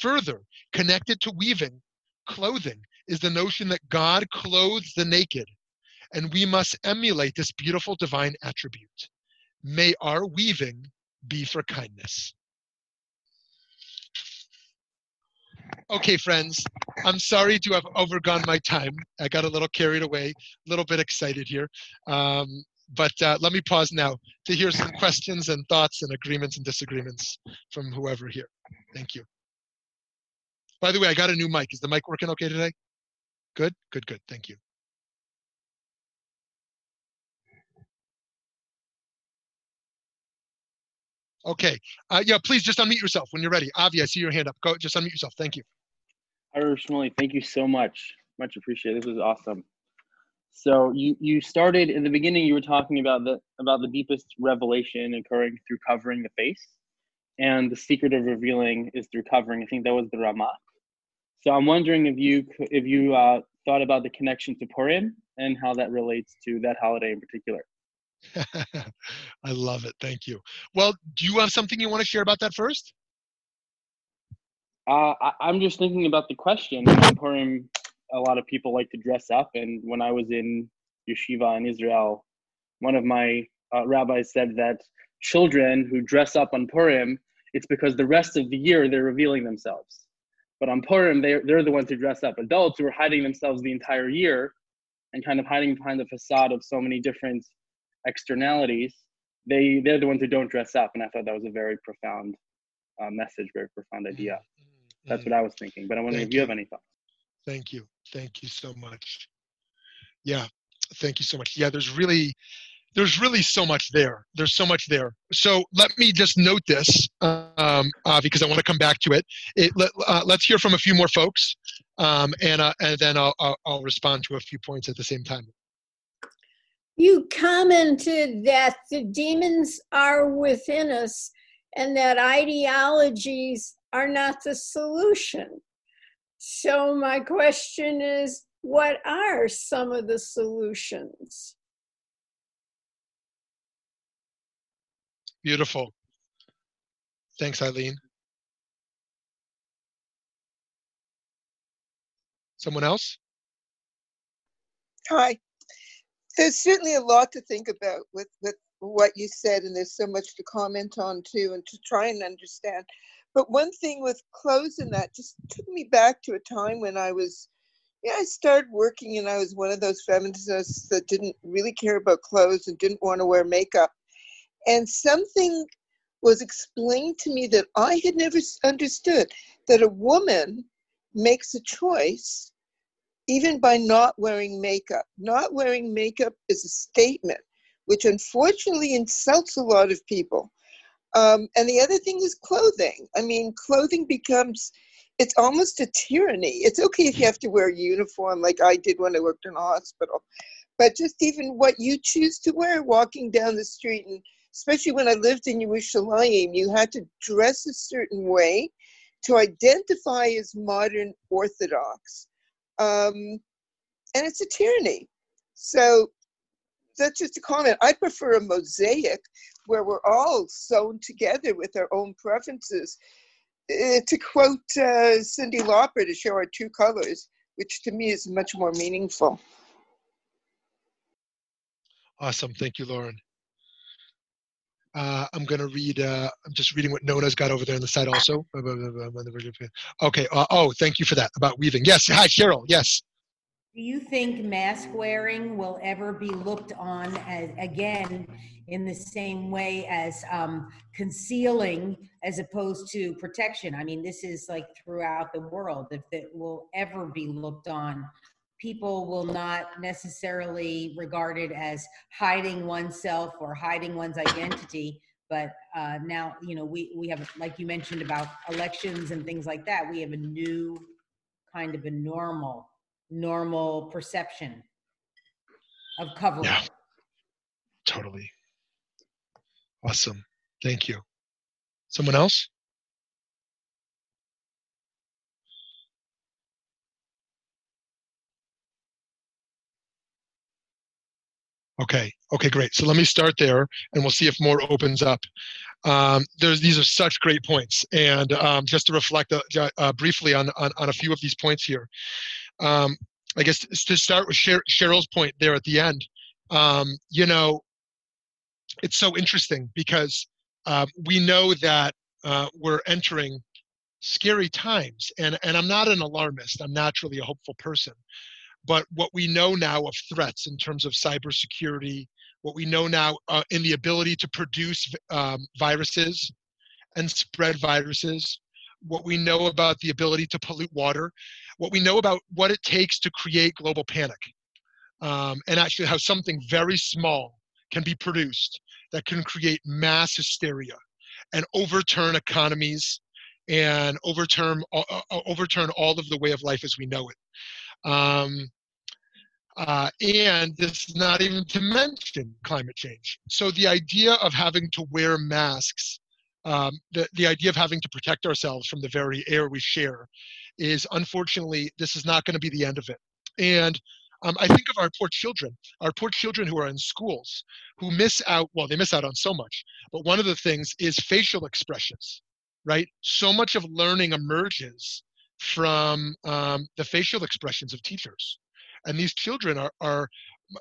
Further, connected to weaving, clothing is the notion that God clothes the naked, and we must emulate this beautiful divine attribute. May our weaving be for kindness. Okay, friends, I'm sorry to have overgone my time. I got a little carried away, a little bit excited here. Um, but uh, let me pause now to hear some questions and thoughts and agreements and disagreements from whoever here. Thank you. By the way, I got a new mic. Is the mic working okay today? Good, good, good. Thank you. Okay. Uh, yeah, please just unmute yourself when you're ready. Avi, I see your hand up. Go, just unmute yourself. Thank you. Rav Shmuley, thank you so much. Much appreciated. This was awesome. So you, you started in the beginning, you were talking about the about the deepest revelation occurring through covering the face. And the secret of revealing is through covering. I think that was the Ramak. So I'm wondering if you if you uh, thought about the connection to Purim and how that relates to that holiday in particular. I love it. Thank you. Well, do you have something you want to share about that first? Uh, I, I'm just thinking about the question. In Purim, a lot of people like to dress up. And when I was in yeshiva in Israel, one of my uh, rabbis said that children who dress up on Purim, it's because the rest of the year they're revealing themselves. But on Purim, they're, they're the ones who dress up. Adults who are hiding themselves the entire year and kind of hiding behind the facade of so many different externalities, they they're the ones who don't dress up. And I thought that was a very profound uh, message, very profound idea. Mm-hmm. That's what I was thinking, but I wonder if you have any thoughts. Thank you. Thank you so much. Yeah. Thank you so much. Yeah. There's really, there's really so much there. There's so much there. So let me just note this, um, uh, because I want to come back to it. it let, uh, let's hear from a few more folks. Um, and, uh, and then I'll, I'll, I'll respond to a few points at the same time. You commented that the demons are within us and that ideologies are not the solution. So my question is, what are some of the solutions? Beautiful. Thanks, Eileen. Someone else? Hi. There's certainly a lot to think about with, with what you said, and there's so much to comment on too, and to try and understand. But one thing with clothes and that just took me back to a time when I was, yeah, I started working and I was one of those feminists that didn't really care about clothes and didn't want to wear makeup. And something was explained to me that I had never understood, that a woman makes a choice even by not wearing makeup. Not wearing makeup is a statement, which unfortunately insults a lot of people. Um, and the other thing is clothing. I mean, clothing becomes, it's almost a tyranny. It's okay if you have to wear a uniform, like I did when I worked in a hospital. But just even what you choose to wear walking down the street, and especially when I lived in Yerushalayim, you had to dress a certain way to identify as modern Orthodox. Um, and it's a tyranny. So that's just a comment. I prefer a mosaic where we're all sewn together with our own preferences. Uh, to quote uh, Cyndi Lauper, to show our true colors, which to me is much more meaningful. Awesome. Thank you, Lauren. Uh, I'm going to read, uh, I'm just reading what Nona's got over there on the side also. Okay. Uh, oh, thank you for that about weaving. Yes. Hi, Cheryl. Yes. Do you think mask wearing will ever be looked on as, again, in the same way as um, concealing as opposed to protection? I mean, this is like throughout the world. If it will ever be looked on, people will not necessarily regard it as hiding oneself or hiding one's identity. But uh, now, you know, we, we have, like you mentioned about elections and things like that, we have a new kind of a normal, normal perception of covering. Yeah, totally. Awesome. Thank you. Someone else? Okay. Okay, great. So let me start there, and we'll see if more opens up. Um, there's these are such great points, and um, just to reflect uh, uh, briefly on, on on a few of these points here. Um, I guess to start with Sher- Cheryl's point there at the end. Um, you know, it's so interesting because uh, we know that uh, we're entering scary times, and and I'm not an alarmist. I'm naturally a hopeful person. But what we know now of threats in terms of cybersecurity, what we know now uh, in the ability to produce um, viruses and spread viruses, what we know about the ability to pollute water, what we know about what it takes to create global panic, um, and actually how something very small can be produced that can create mass hysteria and overturn economies and overturn, uh, overturn all of the way of life as we know it. Um, uh, and this is not even to mention climate change. So the idea of having to wear masks, um, the, the idea of having to protect ourselves from the very air we share is, unfortunately, this is not going to be the end of it. And um, I think of our poor children, our poor children who are in schools, who miss out, well, they miss out on so much, but one of the things is facial expressions, right? So much of learning emerges from um, the facial expressions of teachers, and these children are are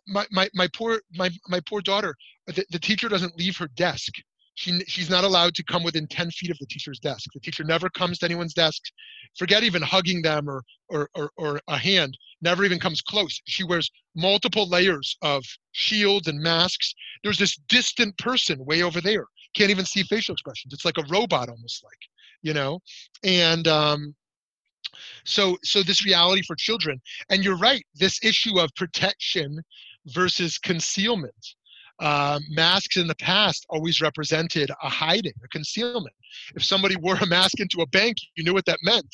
my my, my poor my my poor daughter. The, the teacher doesn't leave her desk. She she's not allowed to come within ten feet of the teacher's desk. The teacher never comes to anyone's desk. Forget even hugging them or or or, or a hand. Never even comes close. She wears multiple layers of shields and masks. There's this distant person way over there. Can't even see facial expressions. It's like a robot, almost like you know, and. Um, So so this reality for children, and you're right, this issue of protection versus concealment. Uh, masks in the past always represented a hiding, a concealment. If somebody wore a mask into a bank, you knew what that meant,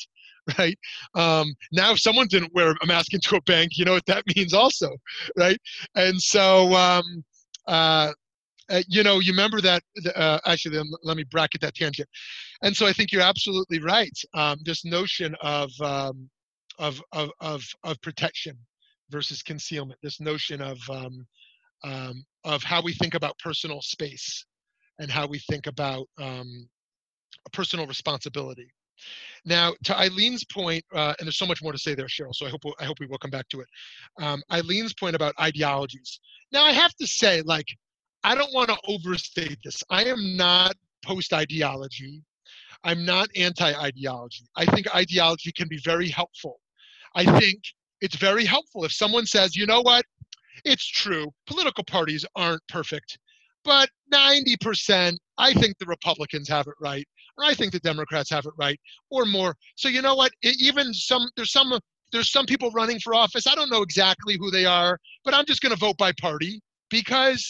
right? Um, now if someone didn't wear a mask into a bank, you know what that means also, right? And so, um, uh, uh, you know, you remember that, uh, actually, let me bracket that tangent. And so I think you're absolutely right. Um, this notion of, um, of of of of protection versus concealment. This notion of um, um, of how we think about personal space and how we think about um, personal responsibility. Now, to Eileen's point, uh, and there's so much more to say there, Cheryl. So I hope we'll, I hope we will come back to it. Um, Eileen's point about ideologies. Now, I have to say, like, I don't want to overstate this. I am not post-ideology. I'm not anti-ideology. I think ideology can be very helpful. I think it's very helpful if someone says, you know what, it's true, political parties aren't perfect, but ninety percent, I think the Republicans have it right, or I think the Democrats have it right, or more. So you know what, it, even some, there's some, there's some people running for office, I don't know exactly who they are, but I'm just gonna vote by party because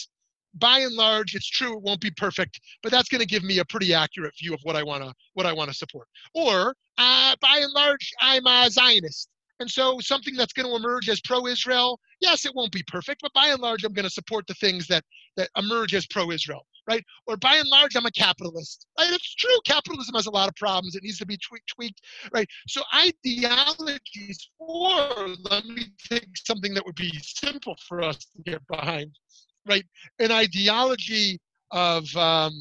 by and large, it's true, it won't be perfect, but that's going to give me a pretty accurate view of what I want to what I want to support. Or, uh, by and large, I'm a Zionist. And so something that's going to emerge as pro-Israel, yes, it won't be perfect, but by and large, I'm going to support the things that, that emerge as pro-Israel, right? Or by and large, I'm a capitalist. Right? It's true, capitalism has a lot of problems. It needs to be tweaked, tweaked right? So ideologies, or let me take something that would be simple for us to get behind. Right, an ideology of um,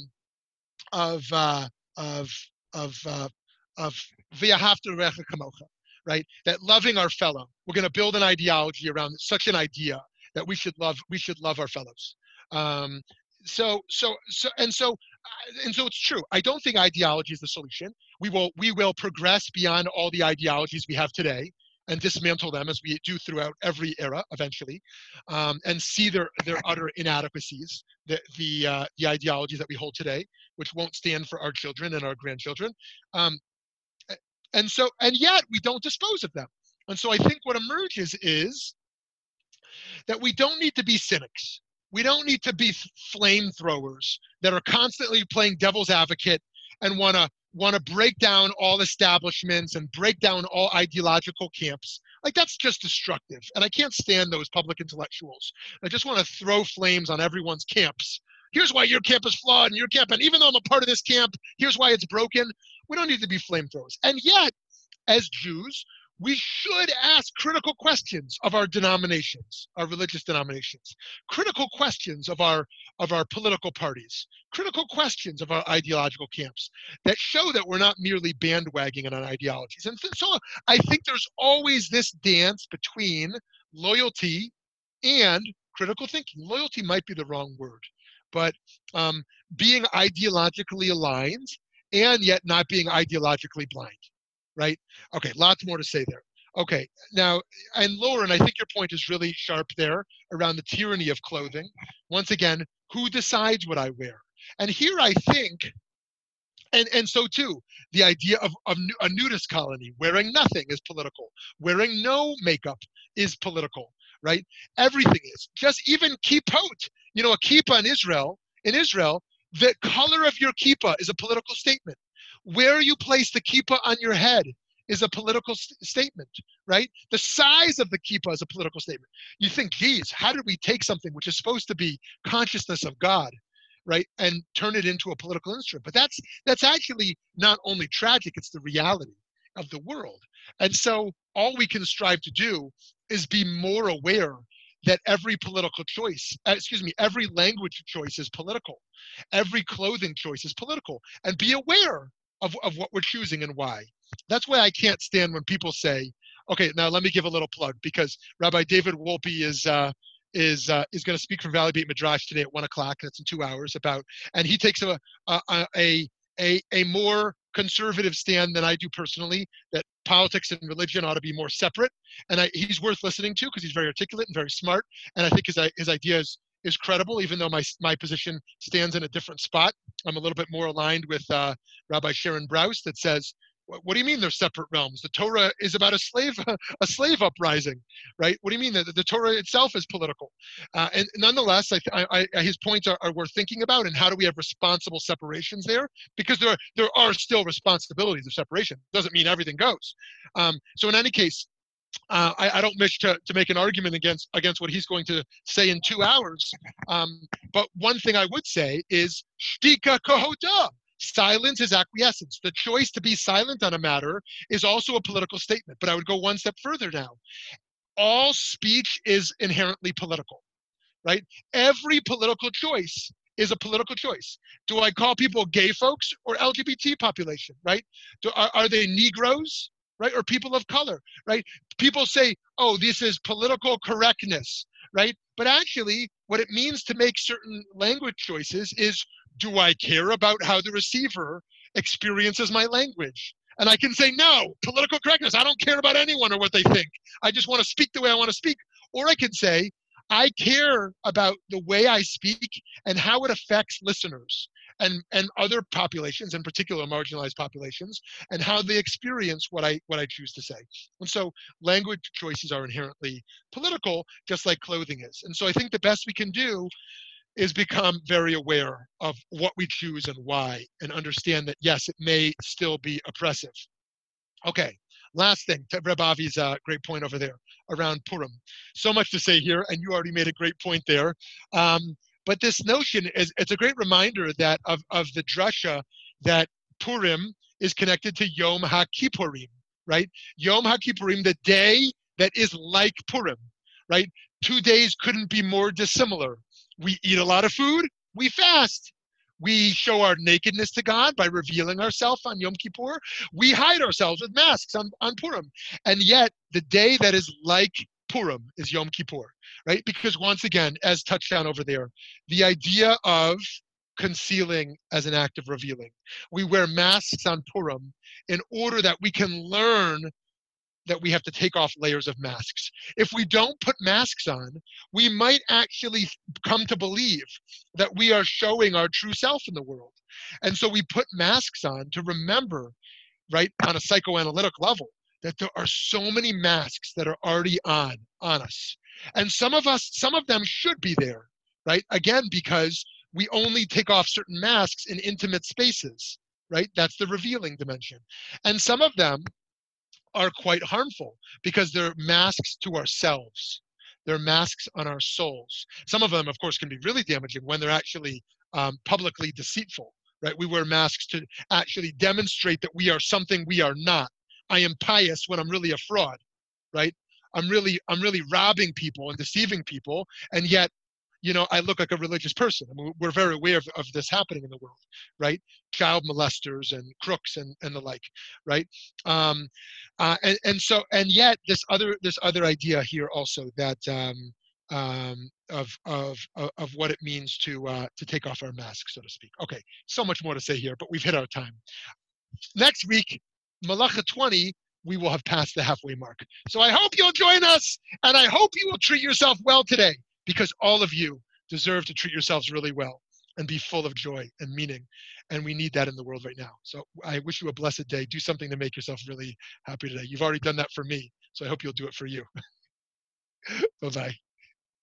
of uh, of of uh, of v'ahavta recha kamocha, right? That loving our fellow. We're going to build an ideology around such an idea that we should love. We should love our fellows. Um, so so so and so and so it's true. I don't think ideology is the solution. We will we will progress beyond all the ideologies we have today and dismantle them as we do throughout every era eventually, um, and see their, their utter inadequacies, the the, uh, the ideologies that we hold today, which won't stand for our children and our grandchildren. Um, and so, and yet we don't dispose of them. And so I think what emerges is that we don't need to be cynics. We don't need to be flamethrowers that are constantly playing devil's advocate and want to want to break down all establishments and break down all ideological camps. Like, that's just destructive. And I can't stand those public intellectuals. I just want to throw flames on everyone's camps here's why your camp is flawed and your camp, and even though I'm a part of this camp, here's why it's broken. We don't need to be flamethrowers. And yet, as Jews, we should ask critical questions of our denominations, our religious denominations, critical questions of our of our political parties, critical questions of our ideological camps that show that we're not merely bandwagging on our ideologies. And th- so I think there's always this dance between loyalty and critical thinking. Loyalty might be the wrong word, but um, being ideologically aligned and yet not being ideologically blind. Right? Okay, lots more to say there. Okay, now, and Lauren, I think your point is really sharp there around the tyranny of clothing. Once again, who decides what I wear? And here I think, and, and so too, the idea of, of a nudist colony, wearing nothing is political, wearing no makeup is political, right? Everything is. Just even kippot, you know, a kippah in Israel, in Israel, the color of your kippah is a political statement. Where you place the kippah on your head is a political st- statement, right? The size of the kippah is a political statement. You think, geez, how did we take something which is supposed to be consciousness of God, right, and turn it into a political instrument? But that's that's actually not only tragic, it's the reality of the world. And so all we can strive to do is be more aware that every political choice, excuse me, every language choice is political. Every clothing choice is political. And be aware of, of what we're choosing and why. That's why I can't stand when people say, okay, now let me give a little plug, because Rabbi David Wolpe is uh, is uh, is going to speak from Valley Beit Midrash today at one o'clock. That's in two hours about, and he takes a a a a, a more conservative stand than I do personally, that politics and religion ought to be more separate. And I, he's worth listening to because he's very articulate and very smart. And I think his his ideas is credible, even though my my position stands in a different spot. I'm a little bit more aligned with uh, Rabbi Sharon Brous that says, what do you mean they're separate realms? The Torah is about a slave a slave uprising, right? What do you mean that the Torah itself is political? Uh, and nonetheless, I, I, I, his points are, are worth thinking about, and how do we have responsible separations there? Because there are, there are still responsibilities of separation. Doesn't mean everything goes. Um, so in any case, Uh, I, I don't wish to, to make an argument against against what he's going to say in two hours. Um, but one thing I would say is shtika kohota. Silence is acquiescence. The choice to be silent on a matter is also a political statement. But I would go one step further now. All speech is inherently political, right? Every political choice is a political choice. Do I call people gay folks or L G B T population, right? Do, are, are they Negroes? Right? Or people of color, right? People say, oh, this is political correctness, right? But actually, what it means to make certain language choices is, do I care about how the receiver experiences my language? And I can say, no, political correctness, I don't care about anyone or what they think. I just want to speak the way I want to speak. Or I can say, I care about the way I speak and how it affects listeners. And, and other populations, in particular marginalized populations, and how they experience what I what I choose to say. And so language choices are inherently political, just like clothing is. And so I think the best we can do is become very aware of what we choose and why, and understand that, yes, it may still be oppressive. Okay, last thing, Reb Avi's uh, great point over there around Purim. So much to say here, and you already made a great point there. Um, But this notion is, it's a great reminder that of, of the drasha that Purim is connected to Yom HaKippurim, right? Yom HaKippurim, the day that is like Purim, right? Two days couldn't be more dissimilar. We eat a lot of food, we fast. We show our nakedness to God by revealing ourselves on Yom Kippur. We hide ourselves with masks on, on Purim. And yet the day that is like Purim is Yom Kippur, right? Because once again, as touched on over there, the idea of concealing as an act of revealing. We wear masks on Purim in order that we can learn that we have to take off layers of masks. If we don't put masks on, we might actually come to believe that we are showing our true self in the world. And so we put masks on to remember, right, on a psychoanalytic level, that there are so many masks that are already on, on us. And some of us, some of them should be there, right? Again, because we only take off certain masks in intimate spaces, right? That's the revealing dimension. And some of them are quite harmful because they're masks to ourselves. They're masks on our souls. Some of them, of course, can be really damaging when they're actually um, publicly deceitful, right? We wear masks to actually demonstrate that we are something we are not. I am pious when I'm really a fraud, right? I'm really, I'm really robbing people and deceiving people, and yet, you know, I look like a religious person. I mean, we're very aware of, of this happening in the world, right? Child molesters and crooks and, and the like, right? Um, uh, and, and so, and yet, this other this other idea here also that um, um, of of of what it means to uh, to take off our mask, so to speak. Okay, so much more to say here, but we've hit our time. Next week, Malacha twenty. We will have passed the halfway mark. So I hope you'll join us, and I hope you will treat yourself well today, because all of you deserve to treat yourselves really well and be full of joy and meaning. And we need that in the world right now. So I wish you a blessed day. Do something to make yourself really happy today. You've already done that for me, so I hope you'll do it for you. Bye-bye.